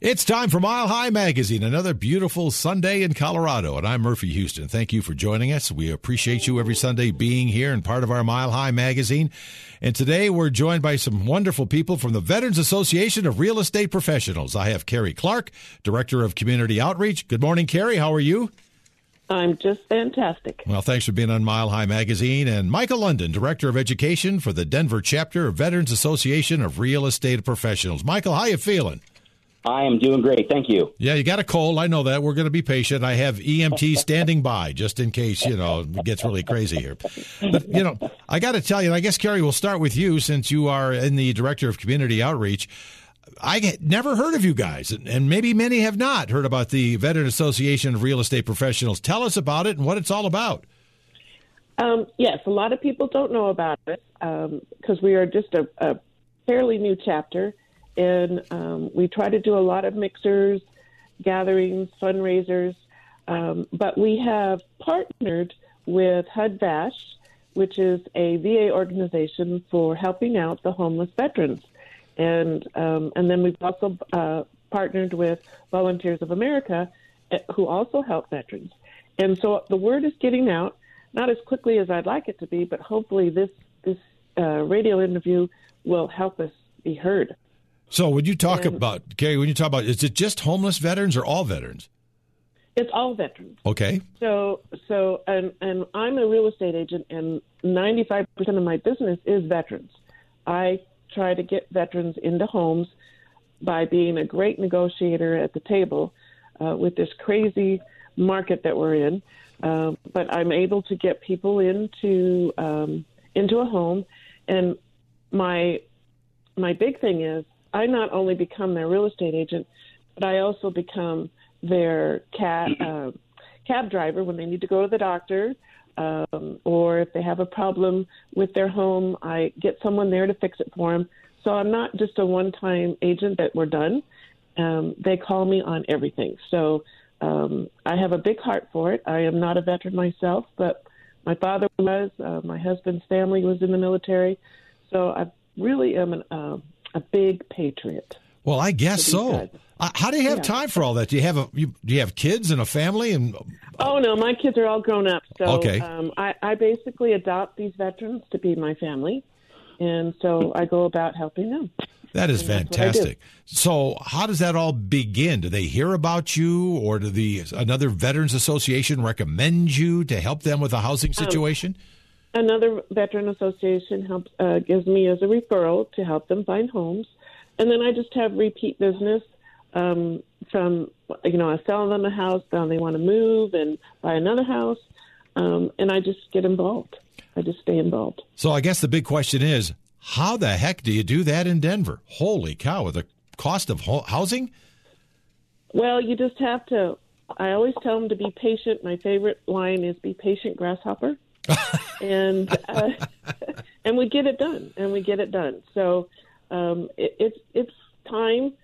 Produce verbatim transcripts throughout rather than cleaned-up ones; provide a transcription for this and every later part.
It's time for Mile High Magazine, another beautiful Sunday in Colorado, and I'm Murphy Houston. Thank you for joining us. We appreciate you every Sunday being here and part of our Mile High Magazine. And today we're joined by some wonderful people from the Veterans Association of Real Estate Professionals. I have Kerry Clark, Director of Community Outreach. Good morning, Kerry. How are you? I'm just fantastic. Well, thanks for being on Mile High Magazine. And Michael London, Director of Education for the Denver Chapter of Veterans Association of Real Estate Professionals. Michael, how you feeling? I am doing great. Thank you. Yeah, you got a cold. I know that. We're going to be patient. I have E M T standing by just in case, you know, it gets really crazy here. But, you know, I got to tell you, and I guess, Kerry, we'll start with you since you are in the Director of Community Outreach. I never heard of you guys, and maybe many have not heard about the Veteran Association of Real Estate Professionals. Tell us about it and what it's all about. Um, yes, a lot of people don't know about it because um, we are just a, a fairly new chapter, and um, we try to do a lot of mixers, gatherings, fundraisers, um, but we have partnered with H U D-VASH, which is a V A organization for helping out the homeless veterans. And um, and then we've also uh, partnered with Volunteers of America, who also help veterans. And so the word is getting out, not as quickly as I'd like it to be, but hopefully this, this uh, radio interview will help us be heard. So when you talk and, about, Kerry, when you talk about, is it just homeless veterans or all veterans? It's all veterans. Okay. So, so and, and I'm a real estate agent, and ninety-five percent of my business is veterans. I try to get veterans into homes by being a great negotiator at the table uh, with this crazy market that we're in. Uh, but I'm able to get people into um, into a home. And my my big thing is I not only become their real estate agent, but I also become their cab, uh, cab driver when they need to go to the doctor. Um, or if they have a problem with their home, I get someone there to fix it for them. So I'm not just a one-time agent that we're done. Um, they call me on everything. So um, I have a big heart for it. I am not a veteran myself, but my father was. Uh, my husband's family was in the military. So I really am an, uh, a big patriot. Well, I guess so. Guys. How do you have yeah. time for all that? Do you have a you, do you have kids and a family? And uh, oh no, my kids are all grown up. So okay. um, I, I basically adopt these veterans to be my family, and so I go about helping them. That is and fantastic. So how does that all begin? Do they hear about you, or do the another Veterans Association recommend you to help them with a housing situation? Um, another Veteran Association helps uh, gives me as a referral to help them find homes, and then I just have repeat business. Um, from, you know, I sell them a house, then they want to move and buy another house, um, and I just get involved. I just stay involved. So I guess the big question is, how the heck do you do that in Denver? Holy cow, with the cost of ho- housing? Well, you just have to, I always tell them to be patient. My favorite line is, be patient, grasshopper. and uh, and we get it done, and we get it done. So um, it, it's it's time.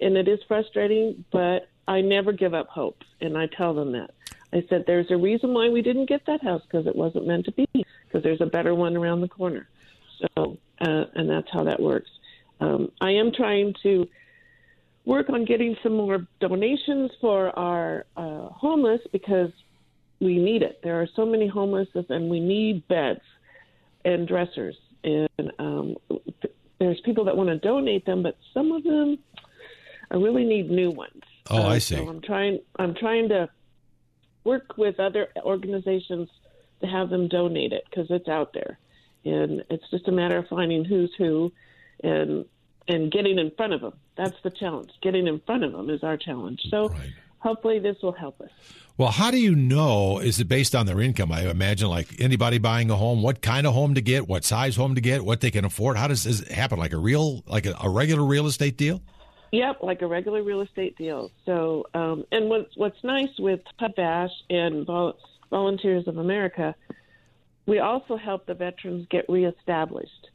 And it is frustrating, but I never give up hope, and I tell them that. I said, there's a reason why we didn't get that house, because it wasn't meant to be, because there's a better one around the corner. So, uh, and that's how that works. Um, I am trying to work on getting some more donations for our uh, homeless, because we need it. There are so many homeless, and we need beds and dressers. And um, there's people that want to donate them, but some of them... I really need new ones. Oh, uh, I see. So I'm trying. I'm trying to work with other organizations to have them donate it because it's out there, and it's just a matter of finding who's who, and and getting in front of them. That's the challenge. Getting in front of them is our challenge. So right. Hopefully this will help us. Well, how do you know? Is it based on their income? I imagine, like anybody buying a home, what kind of home to get, what size home to get, what they can afford. How does this happen? Like a real, like a, a regular real estate deal? Yep, like a regular real estate deal. So, um, and what's what's nice with H U D-VASH and Vol- Volunteers of America, we also help the veterans get reestablished,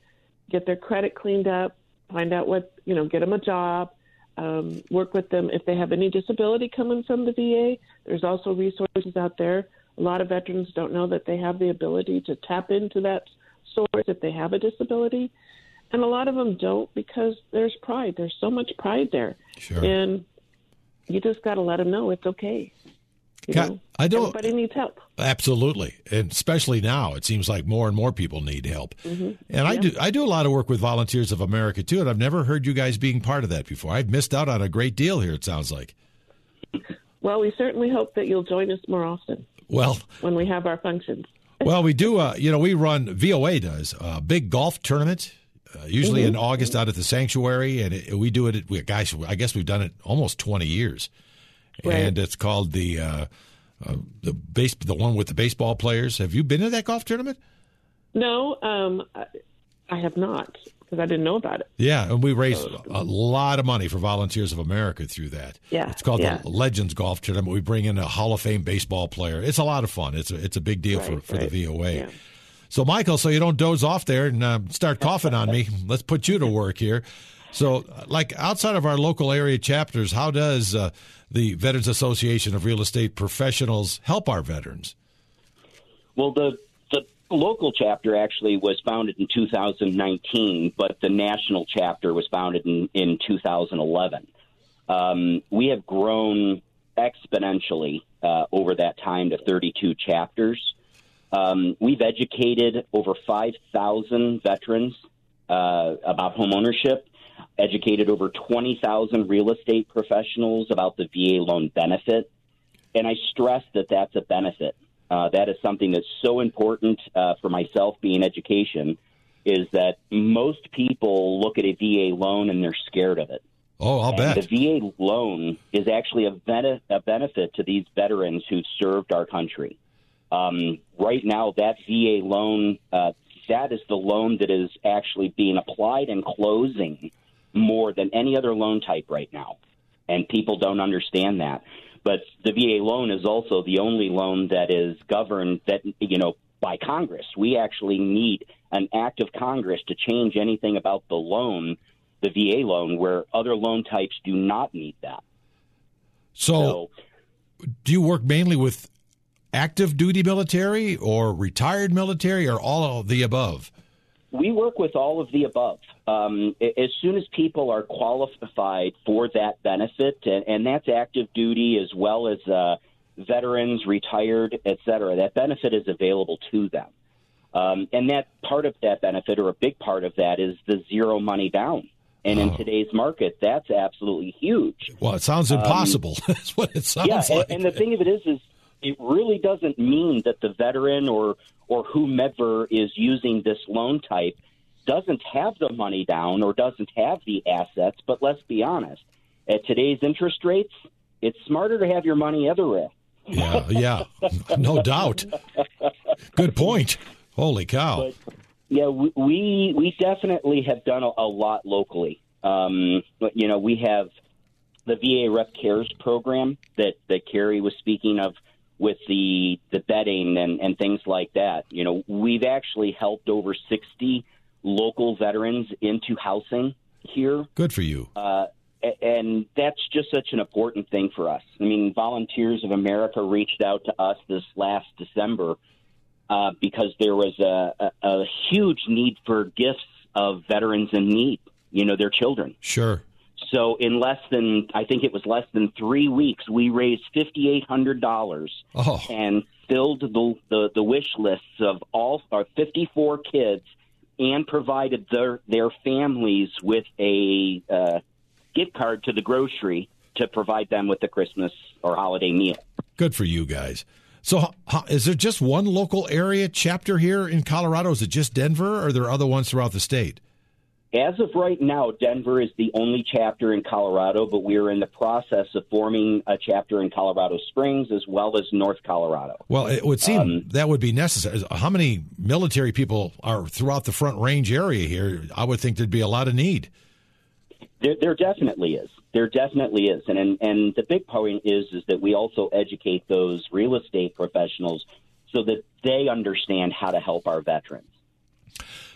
get their credit cleaned up, find out what you know, get them a job, um, work with them if they have any disability coming from the V A. There's also resources out there. A lot of veterans don't know that they have the ability to tap into that source if they have a disability. And a lot of them don't because there's pride. There's so much pride there. Sure. And you just got to let them know it's okay. You know? I don't. Everybody needs help. Absolutely, and especially now, it seems like more and more people need help. Mm-hmm. And yeah. I do. I do a lot of work with Volunteers of America too, and I've never heard you guys being part of that before. I've missed out on a great deal here, it sounds like. Well, we certainly hope that you'll join us more often. Well, when we have our functions. Well, we do. Uh, you know, we run. V O A does a big golf tournament. Uh, usually mm-hmm. in August out at the sanctuary, and it, we do it at, we, gosh, I guess we've done it almost twenty years. Right. And it's called the uh, uh, the base, the one with the baseball players. Have you been to that golf tournament? No, um, I have not, because I didn't know about it. Yeah, and we raised so, a lot of money for Volunteers of America through that. Yeah, it's called yeah. the Legends Golf Tournament. We bring in a Hall of Fame baseball player. It's a lot of fun. It's a, it's a big deal right, for, for right. the V O A. Yeah. So, Michael, so you don't doze off there and uh, start coughing on me, let's put you to work here. So, like, outside of our local area chapters, how does uh, the Veterans Association of Real Estate Professionals help our veterans? Well, the, the local chapter actually was founded in two thousand nineteen, but the national chapter was founded in, in two thousand eleven. Um, we have grown exponentially uh, over that time to thirty-two chapters. Um, we've educated over five thousand veterans uh, about homeownership, educated over twenty thousand real estate professionals about the V A loan benefit. And I stress that that's a benefit. Uh, that is something that's so important uh, for myself being education, is that most people look at a V A loan and they're scared of it. Oh, I'll and bet. The V A loan is actually a, ben- a benefit to these veterans who served our country. Um, right now, that V A loan, uh, that is the loan that is actually being applied and closing more than any other loan type right now. And people don't understand that. But the V A loan is also the only loan that is governed that, you know, by Congress. We actually need an act of Congress to change anything about the loan, the V A loan, where other loan types do not need that. So, so do you work mainly with active duty military or retired military or all of the above? We work with all of the above. Um, as soon as people are qualified for that benefit, and, and that's active duty as well as uh, veterans, retired, et cetera, that benefit is available to them. Um, and that part of that benefit, or a big part of that, is the zero money down. And oh. in today's market, that's absolutely huge. Well, it sounds impossible. Um, that's what it sounds yeah, like. And, and the thing of it is, is it really doesn't mean that the veteran or or whomever is using this loan type doesn't have the money down or doesn't have the assets. But let's be honest, at today's interest rates, it's smarter to have your money everywhere. Yeah, yeah, no doubt. Good point. Holy cow. But, yeah, we, we we definitely have done a, a lot locally. Um, but, you know, we have the V A Rep Cares program that, that Kerry was speaking of, with the the bedding and, and things like that. You know, we've actually helped over sixty local veterans into housing here. Good for you. Uh, and that's just such an important thing for us. I mean, Volunteers of America reached out to us this last December uh, because there was a, a, a huge need for gifts of veterans in need, you know, their children. Sure. So in less than, I think it was less than three weeks, we raised five thousand eight hundred dollars oh. and filled the, the, the wish lists of all our fifty-four kids and provided their, their families with a uh, gift card to the grocery to provide them with a Christmas or holiday meal. Good for you guys. So how, is there just one local area chapter here in Colorado? Is it just Denver, or are there other ones throughout the state? As of right now, Denver is the only chapter in Colorado, but we are in the process of forming a chapter in Colorado Springs as well as North Colorado. Well, it would seem um, that would be necessary. How many military people are throughout the Front Range area here? I would think there'd be a lot of need. There, there definitely is. There definitely is. And, and and the big point is is that we also educate those real estate professionals so that they understand how to help our veterans.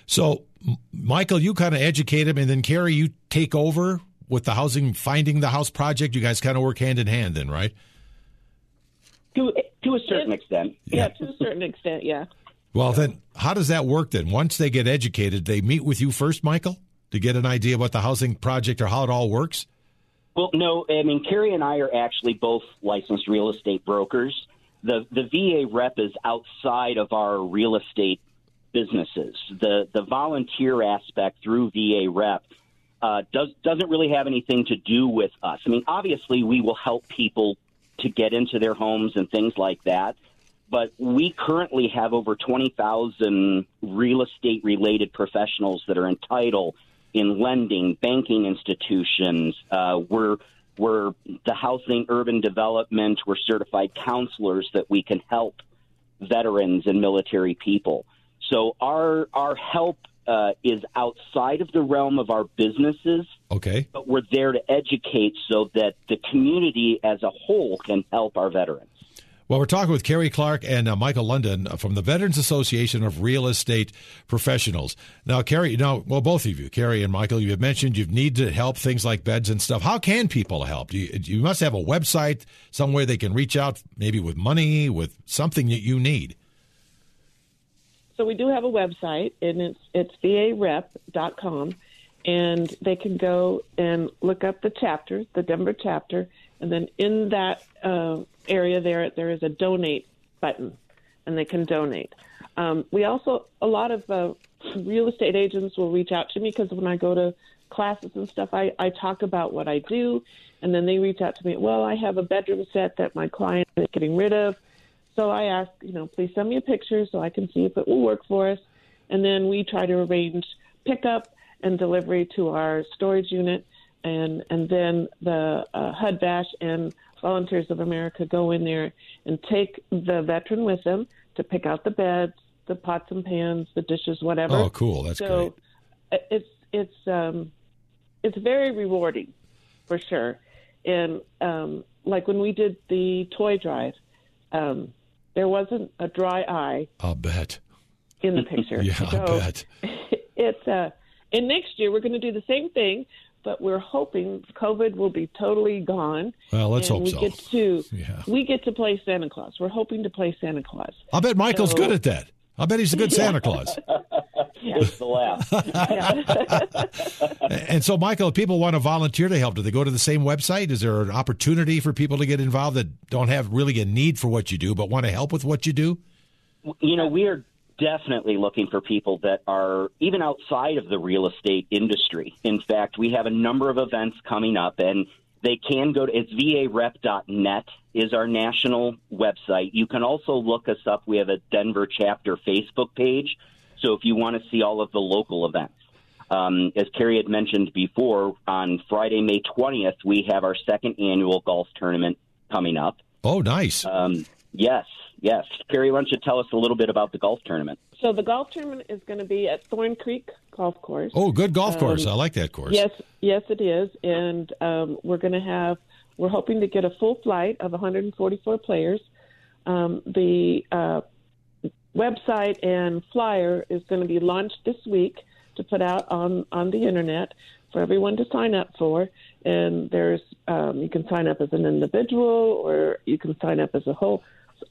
So, Michael, you kind of educate him, and then, Kerry, you take over with the housing, finding the house project. You guys kind of work hand in hand then, right? To, to a certain it, extent. Yeah. yeah, to a certain extent, yeah. Well, yeah. then, how does that work then? Once they get educated, they meet with you first, Michael, to get an idea about the housing project or how it all works? Well, no, I mean, Kerry and I are actually both licensed real estate brokers. The the V A rep is outside of our real estate businesses. The the volunteer aspect through V A rep uh, does, doesn't really have anything to do with us. I mean, obviously, we will help people to get into their homes and things like that. But we currently have over twenty thousand real estate-related professionals that are entitled in lending, banking institutions. Uh, we're, we're the housing, urban development. We're certified counselors that we can help veterans and military people. So our our help uh, is outside of the realm of our businesses. Okay. But we're there to educate so that the community as a whole can help our veterans. Well, we're talking with Kerry Clark and uh, Michael London from the Veterans Association of Real Estate Professionals. Now, Kerry, now, well, both of you, Kerry and Michael, you have mentioned you need to help things like beds and stuff. How can people help? You, you must have a website, somewhere they can reach out, maybe with money, with something that you need. So we do have a website, and it's, it's varep dot com, and they can go and look up the chapter, the Denver chapter, and then in that uh, area there, there is a donate button, and they can donate. Um, we also, a lot of uh, real estate agents will reach out to me because when I go to classes and stuff, I, I talk about what I do, and then they reach out to me, well, I have a bedroom set that my client is getting rid of. So I ask, you know, please send me a picture so I can see if it will work for us. And then we try to arrange pickup and delivery to our storage unit. And, and then the uh, H U D-VASH and Volunteers of America go in there and take the veteran with them to pick out the beds, the pots and pans, the dishes, whatever. Oh, cool. That's so great. It's, it's, um, it's very rewarding, for sure. And um, like when we did the toy drive, um, there wasn't a dry eye. I'll bet. In the picture. yeah, so I bet. It's, uh, and next year we're going to do the same thing. But we're hoping COVID will be totally gone. Well, let's and hope we so. Get to, yeah. We get to play Santa Claus. We're hoping to play Santa Claus. I bet Michael's so, good at that. I bet he's a good yeah. Santa Claus. It's the laugh. And so, Michael, if people want to volunteer to help, do they go to the same website? Is there an opportunity for people to get involved that don't have really a need for what you do but want to help with what you do? You know, we are definitely looking for people that are even outside of the real estate industry. In fact, we have a number of events coming up, and they can go to it's varep dot net is our national website. You can also look us up. We have a Denver chapter Facebook page, so if you want to see all of the local events. Um, as Kerry had mentioned before, on Friday, May twentieth, we have our second annual golf tournament coming up. Oh, nice. Um, yes. Yes. Kerry, why don't you tell us a little bit about the golf tournament? So the golf tournament is going to be at Thorn Creek Golf Course. Oh, good golf um, course. I like that course. Yes, yes, it is. And um, we're going to have, we're hoping to get a full flight of one hundred forty-four players. Um, the uh, website and flyer is going to be launched this week to put out on, on the internet for everyone to sign up for. And there's, um, you can sign up as an individual or you can sign up as a whole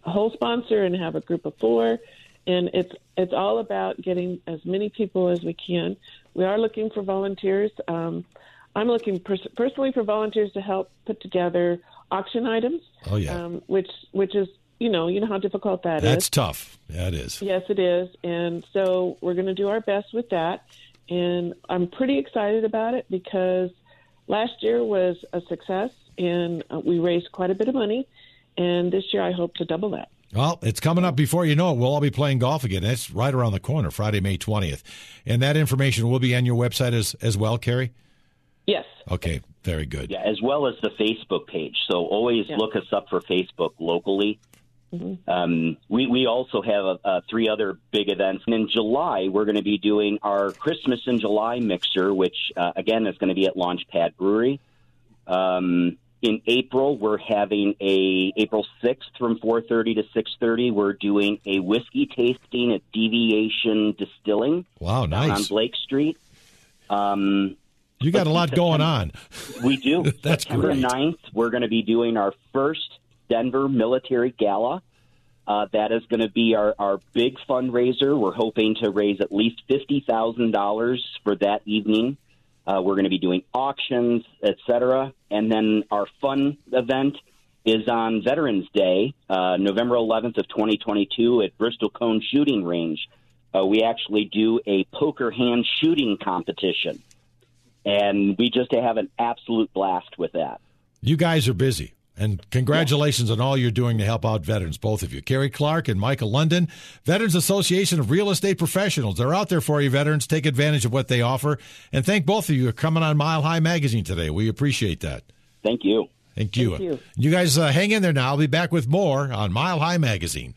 A whole sponsor and have a group of four, and it's it's all about getting as many people as we can. We are looking for volunteers. Um, I'm looking pers- personally for volunteers to help put together auction items. Oh yeah, um, which which is you know you know how difficult that That's is. That's tough. That is. Yes, it is, and so we're going to do our best with that. And I'm pretty excited about it because last year was a success, and uh, we raised quite a bit of money. And this year, I hope to double that. Well, it's coming up before you know it. We'll all be playing golf again. That's right around the corner, Friday, May twentieth. And that information will be on your website as, as well, Kerry? Yes. Okay, very good. Yeah, as well as the Facebook page. So always yeah. look us up for Facebook locally. Mm-hmm. Um, we, we also have a, a three other big events. And in July, we're going to be doing our Christmas in July mixer, which, uh, again, is going to be at Launchpad Brewery. Um In April, we're having a April sixth from four thirty to six thirty. We're doing a whiskey tasting at Deviation Distilling. Wow, nice. On Blake Street. Um, you got a lot going on. We do. That's September great. ninth, we're going to be doing our first Denver Military Gala. Uh, that is going to be our, our big fundraiser. We're hoping to raise at least fifty thousand dollars for that evening. Uh, we're going to be doing auctions, et cetera. And then our fun event is on Veterans Day, uh, November eleventh of twenty twenty-two at Bristol Cone Shooting Range. Uh, we actually do a poker hand shooting competition. And we just have an absolute blast with that. You guys are busy. And congratulations yeah. on all you're doing to help out veterans, both of you. Kerry Clark and Michael London, Veterans Association of Real Estate Professionals. They're out there for you, veterans. Take advantage of what they offer. And thank both of you for coming on Mile High Magazine today. We appreciate that. Thank you. Thank you. Thank you. You guys uh, hang in there now. I'll be back with more on Mile High Magazine.